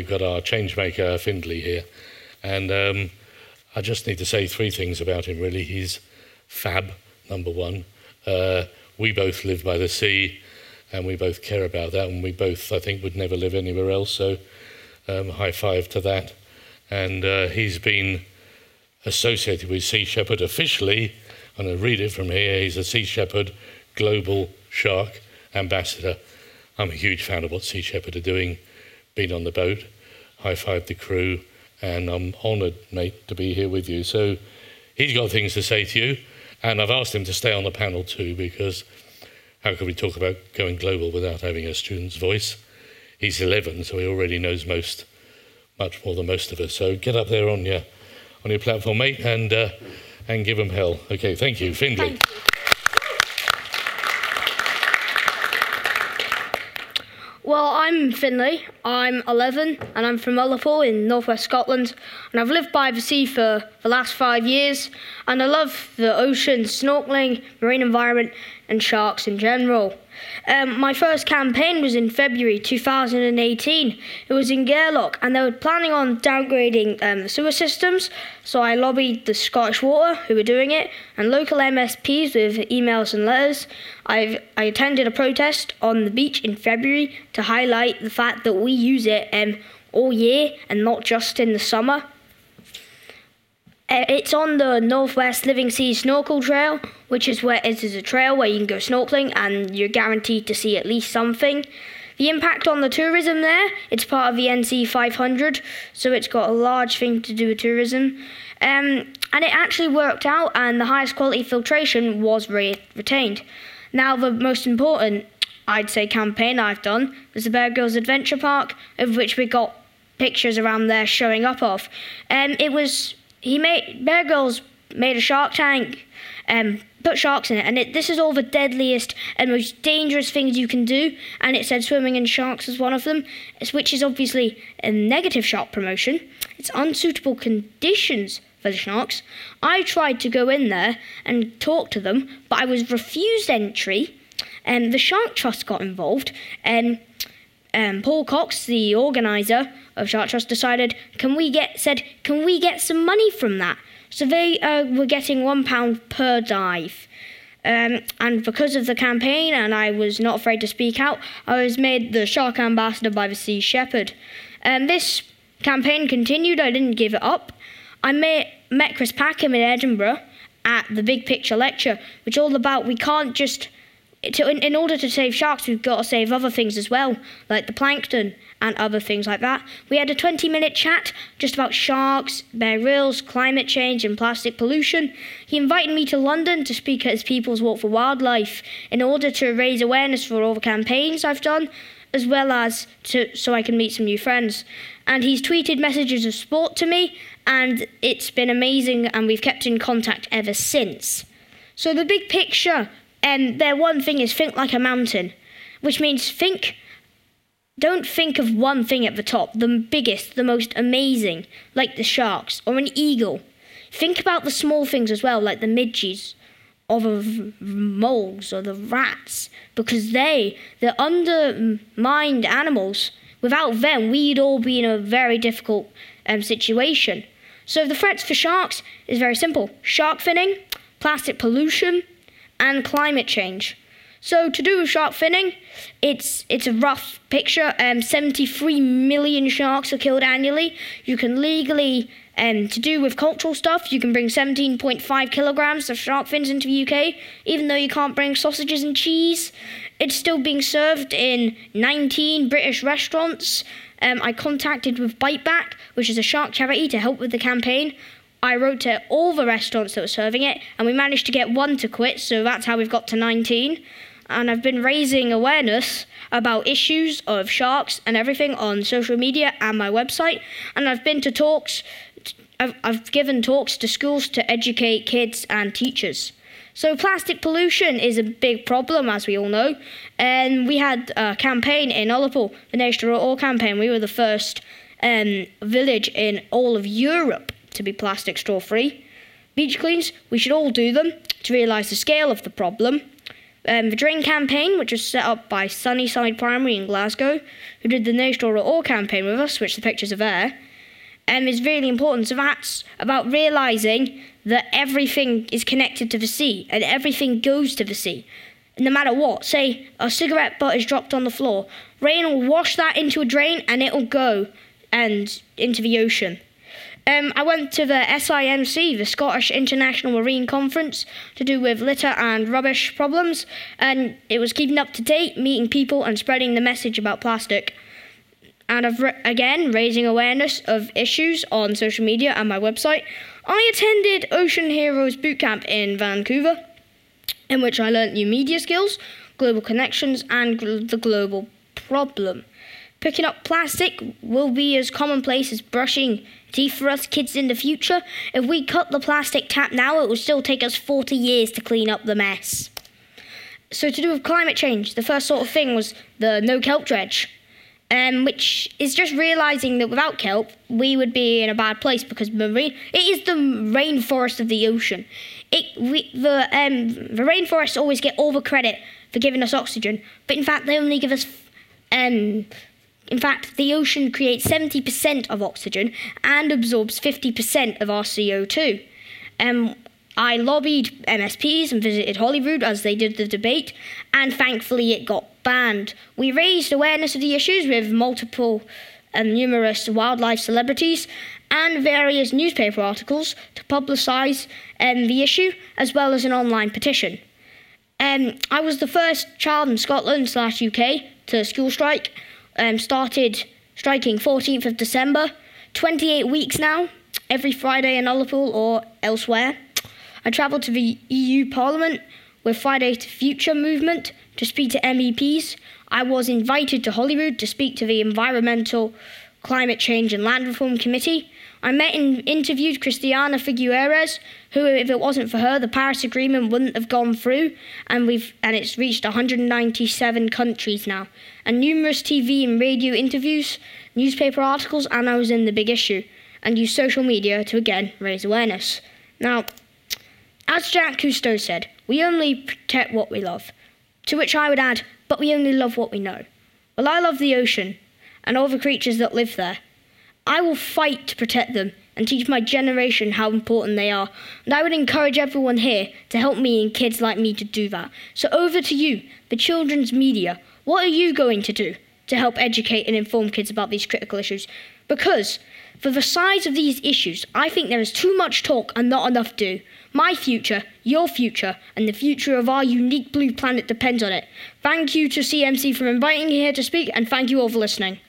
We've got our Changemaker, Finlay, here. And I just need to say three things about him, really. He's fab, number one. We both live by the sea, and we both care about that, and we both, I think, would never live anywhere else. So high five to that. And he's been associated with Sea Shepherd officially. I'm going to read it from here. He's a Sea Shepherd Global Shark Ambassador. I'm a huge fan of what Sea Shepherd are doing. Been on the boat, high-fived the crew, and I'm honoured, mate, to be here with you. So he's got things to say to you, and I've asked him to stay on the panel too, because how could we talk about going global without having a student's voice? He's 11, so he already knows much more than most of us. So get up there on your platform, mate, and give him hell. Okay, thank you, Finlay. Thank you. Well, I'm Finlay, I'm 11, and I'm from Ullapool in northwest Scotland, and I've lived by the sea for the last 5 years, and I love the ocean, snorkelling, marine environment, and sharks in general. My first campaign was in February 2018. It was in Gairloch, and they were planning on downgrading the sewer systems, so I lobbied the Scottish Water, who were doing it, and local MSPs with emails and letters. I attended a protest on the beach in February to highlight the fact that we use it all year and not just in the summer. It's on the Northwest Living Sea Snorkel Trail, which is where it is a trail where you can go snorkeling and you're guaranteed to see at least something. The impact on the tourism there, it's part of the NC500, so it's got a large thing to do with tourism. And it actually worked out, and the highest quality filtration was retained. Now, the most important, I'd say, campaign I've done was the Bear Grylls Adventure Park, of which we got pictures around there showing up of. Bear Grylls made a shark tank and put sharks in it. And this is all the deadliest and most dangerous things you can do. And it said swimming in sharks was one of them, which is obviously a negative shark promotion. It's unsuitable conditions for the sharks. I tried to go in there and talk to them, but I was refused entry. The Shark Trust got involved. Paul Cox, the organiser of Shark Trust, decided, can we get some money from that? So they were getting £1 per dive. And because of the campaign, and I was not afraid to speak out, I was made the Shark Ambassador by the Sea Shepherd. This campaign continued. I didn't give it up. I met Chris Packham in Edinburgh at the Big Picture Lecture, which is all about we can't just... In order to save sharks, we've got to save other things as well, like the plankton and other things like that. We had a 20-minute chat just about sharks, Bear Grylls, climate change and plastic pollution. He invited me to London to speak at his People's Walk for Wildlife in order to raise awareness for all the campaigns I've done, as well as so I can meet some new friends. And he's tweeted messages of support to me, and it's been amazing, and we've kept in contact ever since. So the big picture... their one thing is think like a mountain, which means don't think of one thing at the top, the biggest, the most amazing, like the sharks or an eagle. Think about the small things as well, like the midges or the moles or the rats, because they're undermined animals. Without them, we'd all be in a very difficult situation. So the threats for sharks is very simple. Shark finning, plastic pollution, and climate change. So to do with shark finning, it's a rough picture. 73 million sharks are killed annually. You can legally, to do with cultural stuff, you can bring 17.5 kilograms of shark fins into the UK, even though you can't bring sausages and cheese. It's still being served in 19 British restaurants. I contacted with Bite Back, which is a shark charity, to help with the campaign. I wrote to all the restaurants that were serving it, and we managed to get one to quit, so that's how we've got to 19. And I've been raising awareness about issues of sharks and everything on social media and my website. And I've been to talks, I've given talks to schools to educate kids and teachers. So plastic pollution is a big problem, as we all know. And we had a campaign in Ullapool, the Neistra Oil campaign. We were the first village in all of Europe to be plastic straw free. Beach cleans, we should all do them to realise the scale of the problem. The Drain campaign, which was set up by Sunnyside Primary in Glasgow, who did the Neistra Oil campaign with us, which the pictures are there, is really important. So that's about realising that everything is connected to the sea and everything goes to the sea. No matter what, say a cigarette butt is dropped on the floor, rain will wash that into a drain and it'll go and into the ocean. I went to the SIMC, the Scottish International Marine Conference, to do with litter and rubbish problems, and it was keeping up to date, meeting people and spreading the message about plastic. And I've again, raising awareness of issues on social media and my website. I attended Ocean Heroes Boot Camp in Vancouver, in which I learnt new media skills, global connections, and the global problem. Picking up plastic will be as commonplace as brushing teeth for us kids in the future. If we cut the plastic tap now, it will still take us 40 years to clean up the mess. So to do with climate change, the first sort of thing was the no kelp dredge, which is just realising that without kelp, we would be in a bad place because it is the rainforest of the ocean. The rainforests always get all the credit for giving us oxygen, but in fact they only give us. In fact, the ocean creates 70% of oxygen and absorbs 50% of our CO2. I lobbied MSPs and visited Holyrood as they did the debate, and thankfully it got banned. We raised awareness of the issues with multiple and numerous wildlife celebrities and various newspaper articles to publicise the issue, as well as an online petition. I was the first child in Scotland/UK to school strike. Started striking 14th of December, 28 weeks now, every Friday in Ullapool or elsewhere. I travelled to the EU Parliament with Fridays to Future movement to speak to MEPs. I was invited to Holyrood to speak to the Environmental, Climate Change and Land Reform Committee. I met and interviewed Christiana Figueres, who, if it wasn't for her, the Paris Agreement wouldn't have gone through, and it's reached 197 countries now. And numerous TV and radio interviews, newspaper articles, and I was in the big issue, and used social media to again raise awareness. Now, as Jacques Cousteau said, we only protect what we love. To which I would add, but we only love what we know. Well, I love the ocean and all the creatures that live there. I will fight to protect them and teach my generation how important they are. And I would encourage everyone here to help me and kids like me to do that. So over to you, the children's media. What are you going to do to help educate and inform kids about these critical issues? Because for the size of these issues, I think there is too much talk and not enough do. My future, your future, and the future of our unique blue planet depends on it. Thank you to CMC for inviting me here to speak, and thank you all for listening.